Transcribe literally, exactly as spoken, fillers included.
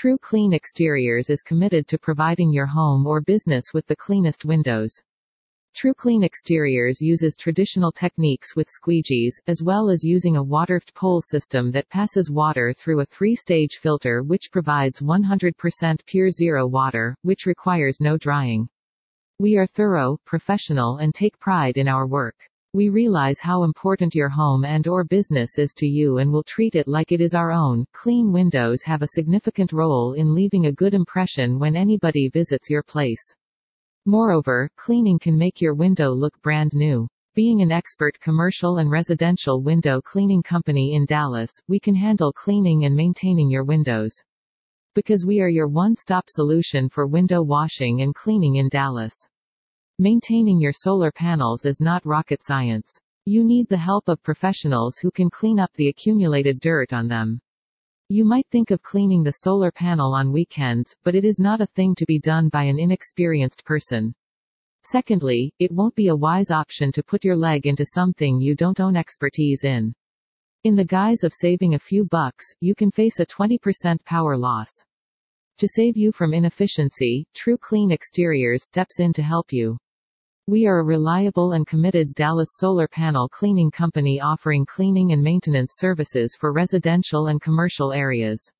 TruClean Exteriors is committed to providing your home or business with the cleanest windows. TruClean Exteriors uses traditional techniques with squeegees, as well as using a water-filled pole system that passes water through a three-stage filter which provides one hundred percent pure zero water, which requires no drying. We are thorough, professional and take pride in our work. We realize how important your home and or business is to you and will treat it like it is our own. Clean windows have a significant role in leaving a good impression when anybody visits your place. Moreover, cleaning can make your window look brand new. Being an expert commercial and residential window cleaning company in Dallas, we can handle cleaning and maintaining your windows. Because we are your one-stop solution for window washing and cleaning in Dallas. Maintaining your solar panels is not rocket science. You need the help of professionals who can clean up the accumulated dirt on them. You might think of cleaning the solar panel on weekends, but it is not a thing to be done by an inexperienced person. Secondly, it won't be a wise option to put your leg into something you don't own expertise in. In the guise of saving a few bucks, you can face a twenty percent power loss. To save you from inefficiency, TruClean Exteriors steps in to help you. We are a reliable and committed Dallas solar panel cleaning company offering cleaning and maintenance services for residential and commercial areas.